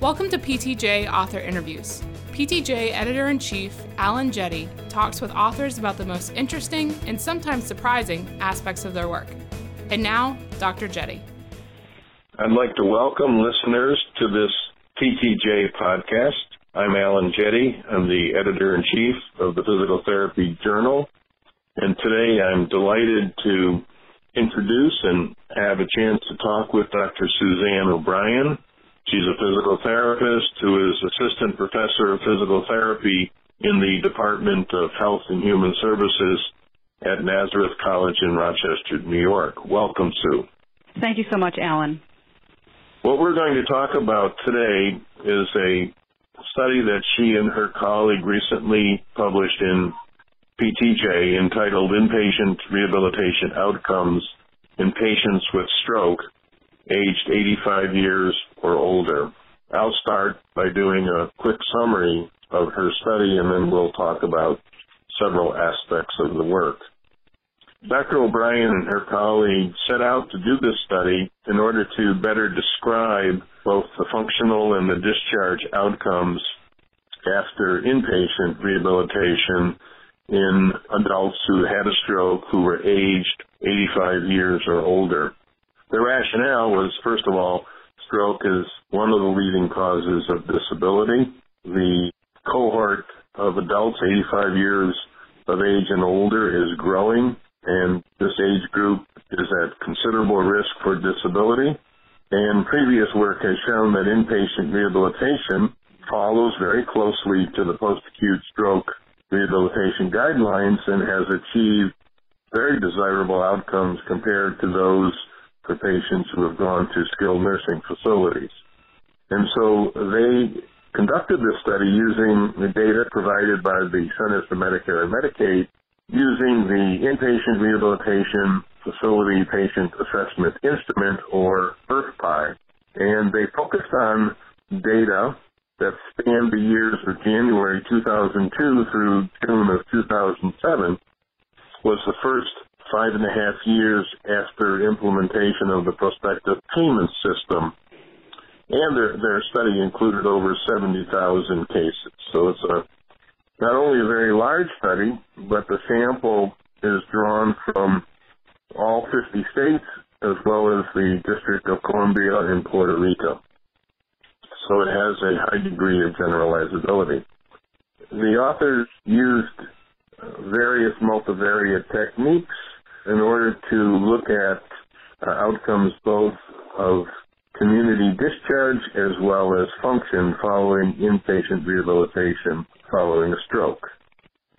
Welcome to PTJ Author Interviews. PTJ Editor-in-Chief Alan Jetty talks with authors about the most interesting and sometimes surprising aspects of their work. And now, Dr. Jetty. I'd like to welcome listeners to this PTJ podcast. I'm Alan Jetty. I'm the Editor-in-Chief of the Physical Therapy Journal. And today I'm delighted to introduce and have a chance to talk with Dr. Suzanne O'Brien. She's a physical therapist who is assistant professor of physical therapy in the Department of Health and Human Services at Nazareth College in Rochester, New York. Welcome, Sue. Thank you so much, Alan. What we're going to talk about today is a study that she and her colleague recently published in PTJ entitled Inpatient Rehabilitation Outcomes in Patients with Stroke Aged 85 years or older. I'll start by doing a quick summary of her study, and then we'll talk about several aspects of the work. Dr. O'Brien and her colleague set out to do this study in order to better describe both the functional and the discharge outcomes after inpatient rehabilitation in adults who had a stroke who were aged 85 years or older. The rationale was, first of all, stroke is one of the leading causes of disability. The cohort of adults 85 years of age and older is growing, and this age group is at considerable risk for disability. And previous work has shown that inpatient rehabilitation follows very closely to the post-acute stroke rehabilitation guidelines and has achieved very desirable outcomes compared to those for patients who have gone to skilled nursing facilities. And so they conducted this study using the data provided by the Centers for Medicare and Medicaid, using the Inpatient Rehabilitation Facility Patient Assessment Instrument, or IRF-PAI. And they focused on data that spanned the years of January 2002 through June of 2007, was the first 5.5 years after implementation of the prospective payment system. And their study included over 70,000 cases. So it's not only a very large study, but the sample is drawn from all 50 states as well as the District of Columbia and Puerto Rico. So it has a high degree of generalizability. The authors used various multivariate techniques in order to look at outcomes both of community discharge as well as function following inpatient rehabilitation following a stroke.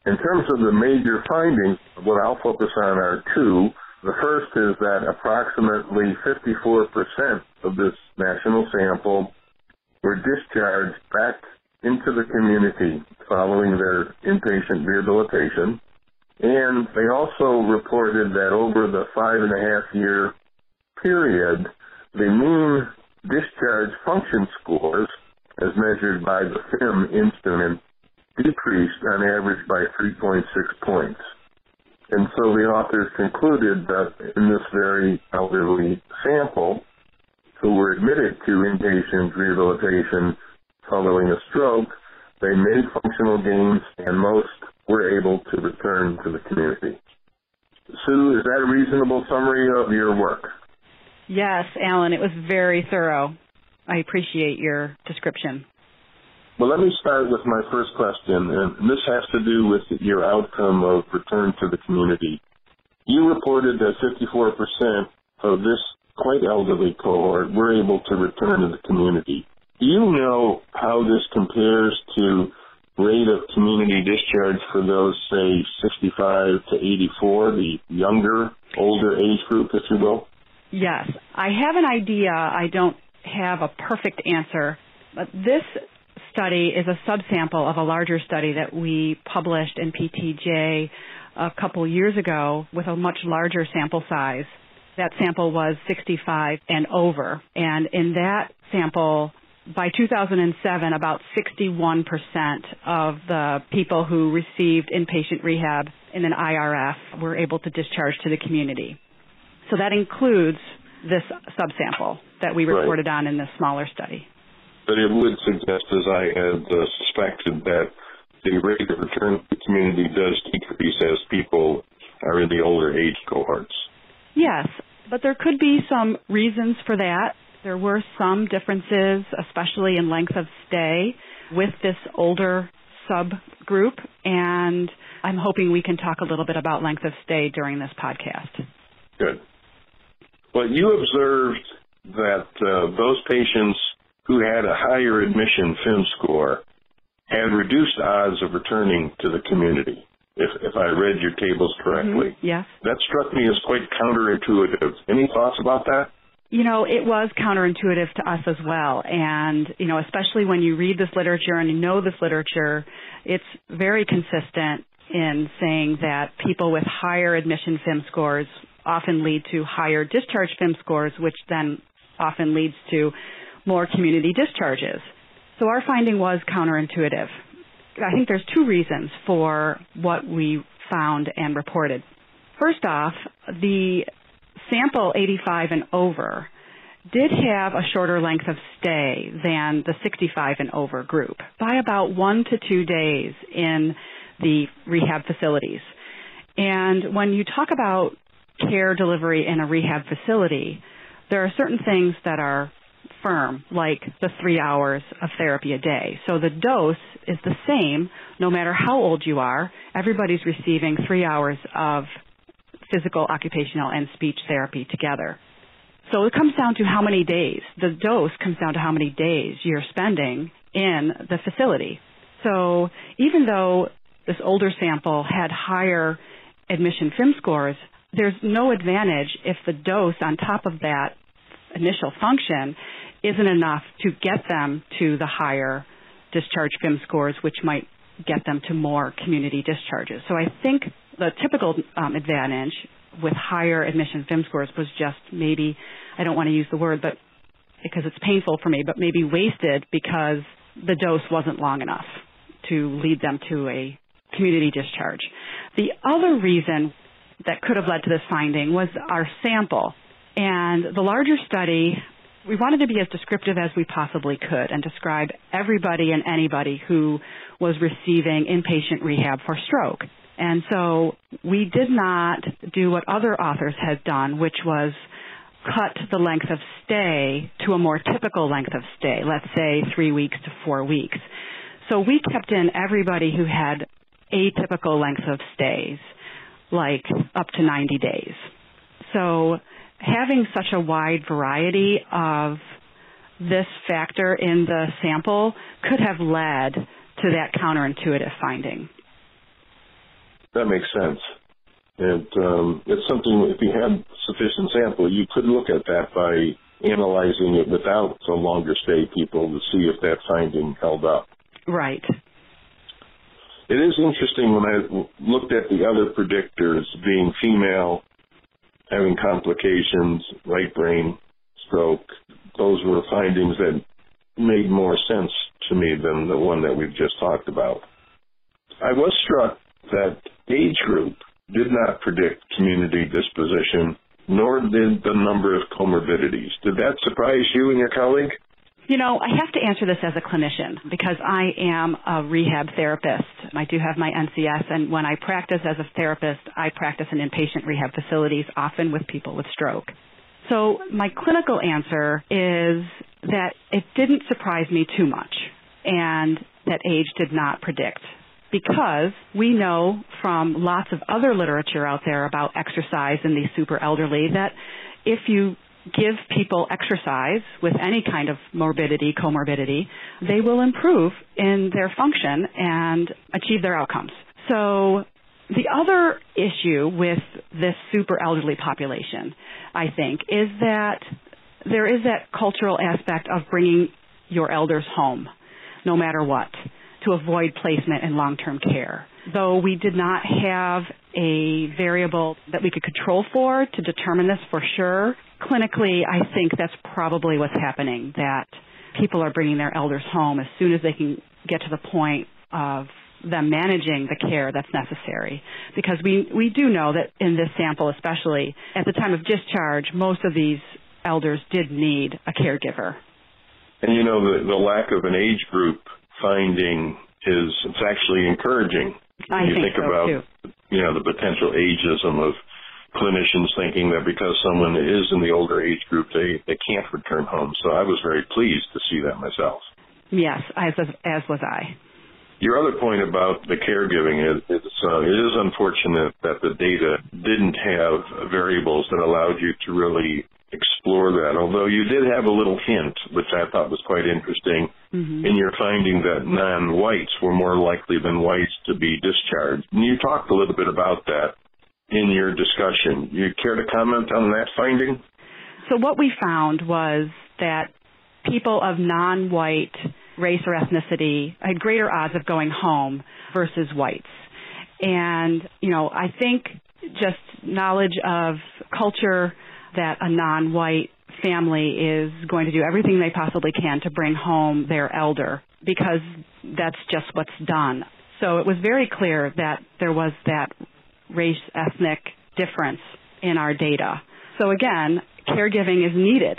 In terms of the major findings, what I'll focus on are two. The first is that approximately 54% of this national sample were discharged back into the community following their inpatient rehabilitation. And they also reported that over the 5.5 year period, the mean discharge function scores, as measured by the FIM instrument, decreased on average by 3.6 points. And so the authors concluded that in this very elderly sample, who were admitted to inpatient rehabilitation following a stroke, they made functional gains, and most were able to return to the community. Sue, is that a reasonable summary of your work? Yes, Alan, it was very thorough. I appreciate your description. Well, let me start with my first question, and this has to do with your outcome of return to the community. You reported that 54% of this quite elderly cohort were able to return to the community. Do you know how this compares to rate of community discharge for those, say, 65 to 84, the younger, older age group, if you will? Yes. I have an idea. I don't have a perfect answer, but this study is a subsample of a larger study that we published in PTJ a couple years ago with a much larger sample size. That sample was 65 and over, and in that sample, by 2007, about 61% of the people who received inpatient rehab in an IRF were able to discharge to the community. So that includes this subsample that we reported on in this smaller study. but it would suggest, as I had suspected, that the rate of return to the community does decrease as people are in the older age cohorts. Yes, but there could be some reasons for that. There were some differences, especially in length of stay, with this older subgroup, and I'm hoping we can talk a little bit about length of stay during this podcast. Good. Well, you observed that those patients who had a higher admission FIM score had reduced odds of returning to the community, if I read your tables correctly. Mm-hmm. Yes. That struck me as quite counterintuitive. Any thoughts about that? You know, it was counterintuitive to us as well. And, you know, especially when you read this literature and you know this literature, it's very consistent in saying that people with higher admission FIM scores often lead to higher discharge FIM scores, which then often leads to more community discharges. So our finding was counterintuitive. I think there's two reasons for what we found and reported. First off, the sample 85 and over did have a shorter length of stay than the 65 and over group by about 1 to 2 days in the rehab facilities. And when you talk about care delivery in a rehab facility, there are certain things that are firm, like the 3 hours of therapy a day. So the dose is the same no matter how old you are. Everybody's receiving 3 hours of physical, occupational, and speech therapy together. So it comes down to how many days. The dose comes down to how many days you're spending in the facility. So even though this older sample had higher admission FIM scores, there's no advantage if the dose on top of that initial function isn't enough to get them to the higher discharge FIM scores, which might get them to more community discharges. So I think the typical advantage with higher admission FIM scores was just maybe, I don't want to use the word, but because it's painful for me, but maybe wasted because the dose wasn't long enough to lead them to a community discharge. The other reason that could have led to this finding was our sample. And the larger study, we wanted to be as descriptive as we possibly could and describe everybody and anybody who was receiving inpatient rehab for stroke. And so we did not do what other authors had done, which was cut the length of stay to a more typical length of stay, let's say 3 weeks to 4 weeks. So we kept in everybody who had atypical lengths of stays, like up to 90 days. So having such a wide variety of this factor in the sample could have led to that counterintuitive finding. That makes sense. And it's something, if you had sufficient sample, you could look at that by analyzing it without the longer stay people to see if that finding held up. Right. It is interesting when I looked at the other predictors, being female, having complications, right brain, stroke. Those were findings that made more sense to me than the one that we've just talked about. I was struck that age group did not predict community disposition, nor did the number of comorbidities. Did that surprise you and your colleague? You know, I have to answer this as a clinician because I am a rehab therapist. I do have my NCS, and when I practice as a therapist, I practice in inpatient rehab facilities, often with people with stroke. So my clinical answer is that it didn't surprise me too much and that age did not predict, because we know from lots of other literature out there about exercise in the super elderly that if you give people exercise with any kind of morbidity, comorbidity, they will improve in their function and achieve their outcomes. So the other issue with this super elderly population, I think, is that there is that cultural aspect of bringing your elders home, no matter what, to avoid placement in long-term care. Though we did not have a variable that we could control for to determine this for sure, clinically, I think that's probably what's happening, that people are bringing their elders home as soon as they can get to the point of them managing the care that's necessary. Because we do know that in this sample especially, at the time of discharge, most of these elders did need a caregiver. And, you know, the lack of an age group finding is, it's actually encouraging. I think so, too. You know, the potential ageism of clinicians thinking that because someone is in the older age group, they can't return home. So I was very pleased to see that myself. Yes, as was I. Your other point about the caregiving, it is unfortunate that the data didn't have variables that allowed you to really explore that, although you did have a little hint, which I thought was quite interesting, in your finding that non-whites were more likely than whites to be discharged. And you talked a little bit about that in your discussion. You care to comment on that finding? So what we found was that people of non-white race or ethnicity had greater odds of going home versus whites. And, you know, I think just knowledge of culture that a non-white family is going to do everything they possibly can to bring home their elder because that's just what's done. So it was very clear that there was that race-ethnic difference in our data. So again, caregiving is needed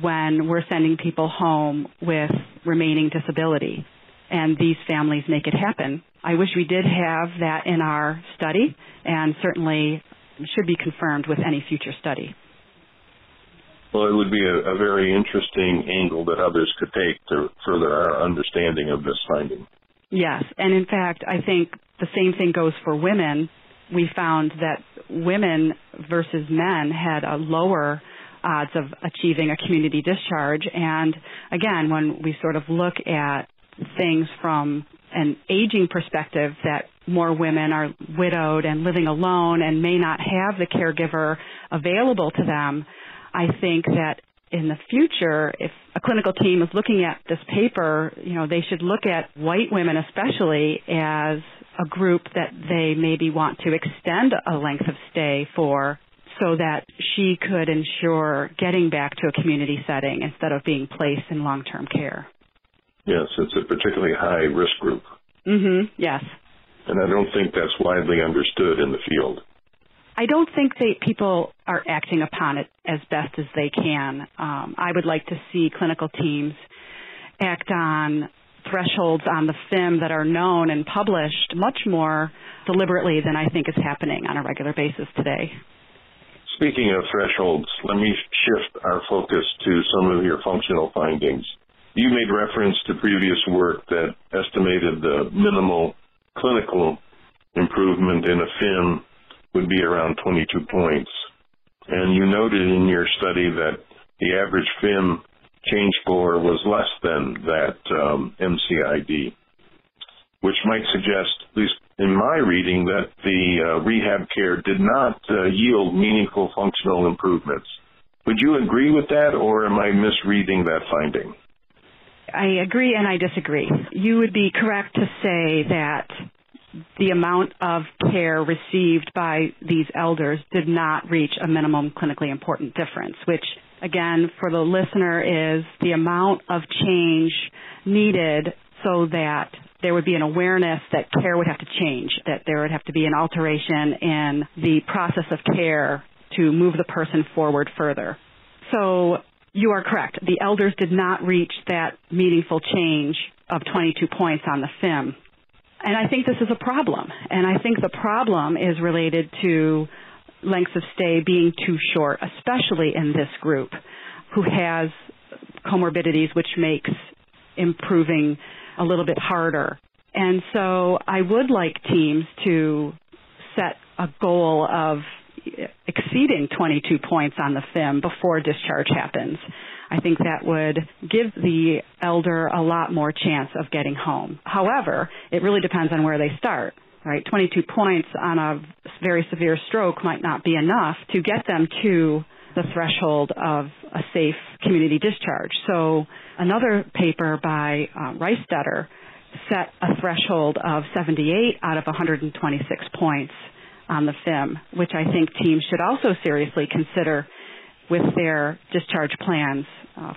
when we're sending people home with remaining disability, and these families make it happen. I wish we did have that in our study, and certainly should be confirmed with any future study. Well, it would be a very interesting angle that others could take to further our understanding of this finding. Yes, and in fact, I think the same thing goes for women. We found that women versus men had a lower odds of achieving a community discharge. And again, when we sort of look at things from an aging perspective, that more women are widowed and living alone and may not have the caregiver available to them, I think that in the future, if a clinical team is looking at this paper, you know, they should look at white women especially as a group that they maybe want to extend a length of stay for, so that she could ensure getting back to a community setting instead of being placed in long-term care. Yes, it's a particularly high risk group. Yes. And I don't think that's widely understood in the field. I don't think that people are acting upon it as best as they can. I would like to see clinical teams act on thresholds on the FIM that are known and published much more deliberately than I think is happening on a regular basis today. Speaking of thresholds, let me shift our focus to some of your functional findings. You made reference to previous work that estimated the minimal clinical improvement in a FIM would be around 22 points. And you noted in your study that the average FIM change score was less than that MCID, which might suggest, at least in my reading, that the rehab care did not yield meaningful functional improvements. Would you agree with that, or am I misreading that finding? I agree and I disagree. You would be correct to say that the amount of care received by these elders did not reach a minimum clinically important difference, which, again, for the listener is the amount of change needed so that there would be an awareness that care would have to change, that there would have to be an alteration in the process of care to move the person forward further. So you are correct. The elders did not reach that meaningful change of 22 points on the FIM. And I think this is a problem. And I think the problem is related to lengths of stay being too short, especially in this group who has comorbidities, which makes improving a little bit harder. And so I would like teams to set a goal of exceeding 22 points on the FIM before discharge happens. I think that would give the elder a lot more chance of getting home. However, it really depends on where they start, right? 22 points on a very severe stroke might not be enough to get them to the threshold of a safe community discharge. So another paper by Reistetter set a threshold of 78 out of 126 points on the FIM, which I think teams should also seriously consider with their discharge plans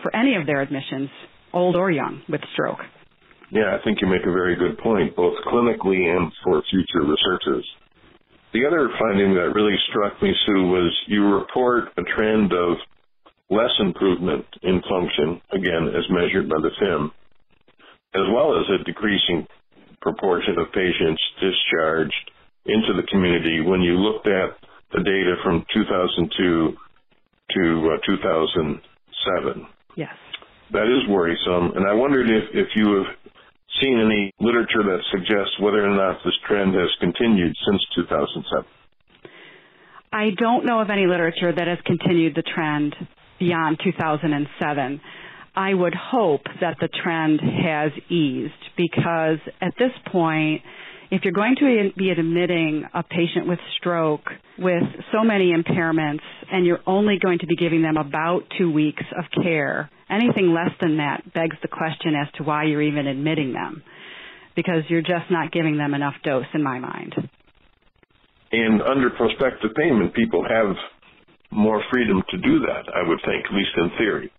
for any of their admissions, old or young, with stroke. Yeah, I think you make a very good point, both clinically and for future researchers. The other finding that really struck me, Sue, was you report a trend of less improvement in function, again, as measured by the FIM, as well as a decreasing proportion of patients discharged into the community when you looked at the data from 2002 to 2007. Yes. That is worrisome, and I wondered if you have seen any literature that suggests whether or not this trend has continued since 2007. I don't know of any literature that has continued the trend beyond 2007. I would hope that the trend has eased, because at this point, if you're going to be admitting a patient with stroke with so many impairments and you're only going to be giving them about 2 weeks of care, anything less than that begs the question as to why you're even admitting them, because you're just not giving them enough dose in my mind. And under prospective payment, people have more freedom to do that, I would think, at least in theory.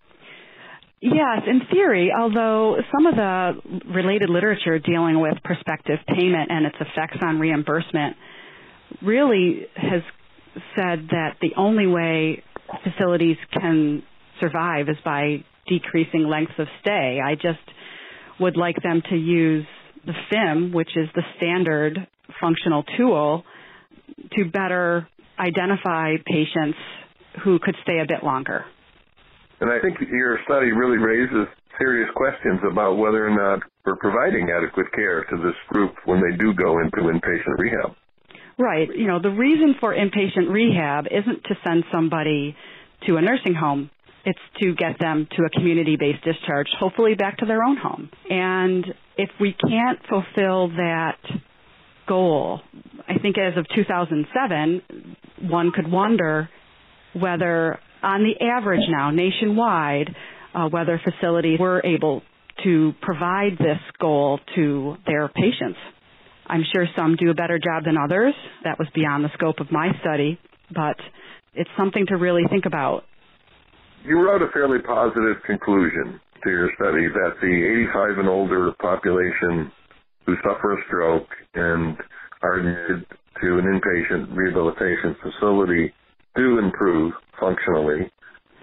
Yes, in theory, although some of the related literature dealing with prospective payment and its effects on reimbursement really has said that the only way facilities can survive is by decreasing lengths of stay. I just would like them to use the FIM, which is the standard functional tool, to better identify patients who could stay a bit longer. And I think your study really raises serious questions about whether or not we're providing adequate care to this group when they do go into inpatient rehab. Right. You know, the reason for inpatient rehab isn't to send somebody to a nursing home. It's to get them to a community-based discharge, hopefully back to their own home. And if we can't fulfill that goal, I think as of 2007, one could wonder whether, on the average now, nationwide, whether facilities were able to provide this goal to their patients. I'm sure some do a better job than others. That was beyond the scope of my study, but it's something to really think about. You wrote a fairly positive conclusion to your study that the 85 and older population who suffer a stroke and are admitted to an inpatient rehabilitation facility do improve functionally,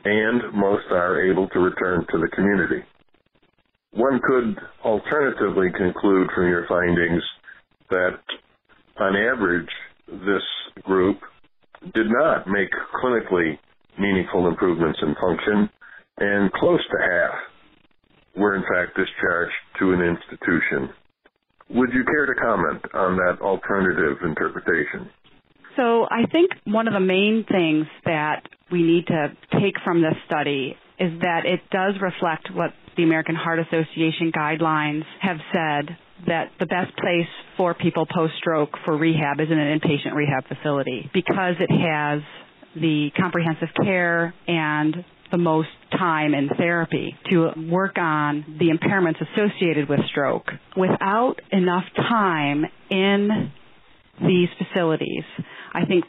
and most are able to return to the community. One could alternatively conclude from your findings that, on average, this group did not make clinically meaningful improvements in function, and close to half were, in fact, discharged to an institution. Would you care to comment on that alternative interpretation? So I think one of the main things that we need to take from this study is that it does reflect what the American Heart Association guidelines have said, that the best place for people post-stroke for rehab is in an inpatient rehab facility, because it has the comprehensive care and the most time in therapy to work on the impairments associated with stroke. Without enough time in these facilities, I think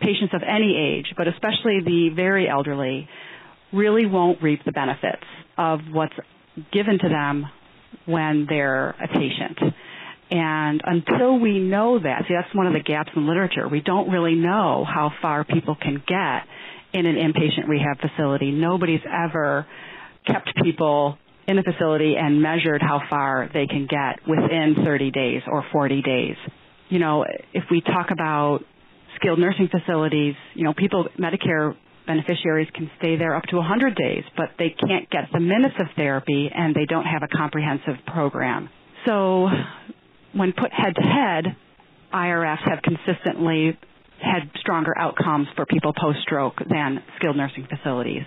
patients of any age, but especially the very elderly, really won't reap the benefits of what's given to them when they're a patient. And until we know that, see, that's one of the gaps in literature. We don't really know how far people can get in an inpatient rehab facility. Nobody's ever kept people in a facility and measured how far they can get within 30 days or 40 days. You know, if we talk about skilled nursing facilities, you know, people, Medicare beneficiaries can stay there up to 100 days, but they can't get the minutes of therapy and they don't have a comprehensive program. So when put head-to-head, IRFs have consistently had stronger outcomes for people post-stroke than skilled nursing facilities.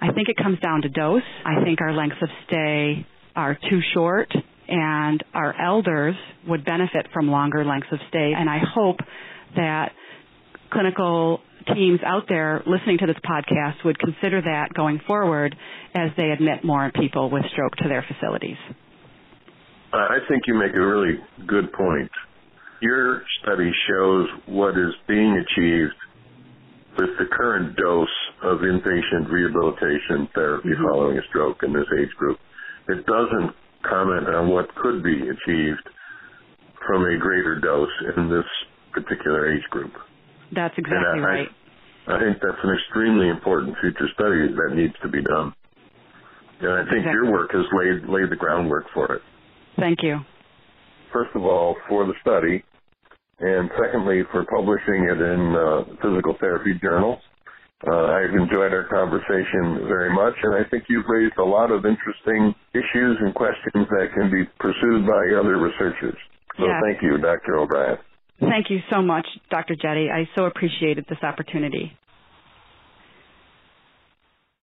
I think it comes down to dose. I think our lengths of stay are too short, and our elders would benefit from longer lengths of stay. And I hope that clinical teams out there listening to this podcast would consider that going forward as they admit more people with stroke to their facilities. I think you make a really good point. Your study shows what is being achieved with the current dose of inpatient rehabilitation therapy following a stroke in this age group. It doesn't comment on what could be achieved from a greater dose in this particular age group. That's exactly right. I think that's an extremely important future study that needs to be done. And I think your work has laid the groundwork for it. Thank you. First of all, for the study, and secondly, for publishing it in Physical Therapy Journal. I've enjoyed our conversation very much, and I think you've raised a lot of interesting issues and questions that can be pursued by other researchers. So thank you, Dr. O'Brien. Thank you so much, Dr. Jetty. I so appreciated this opportunity.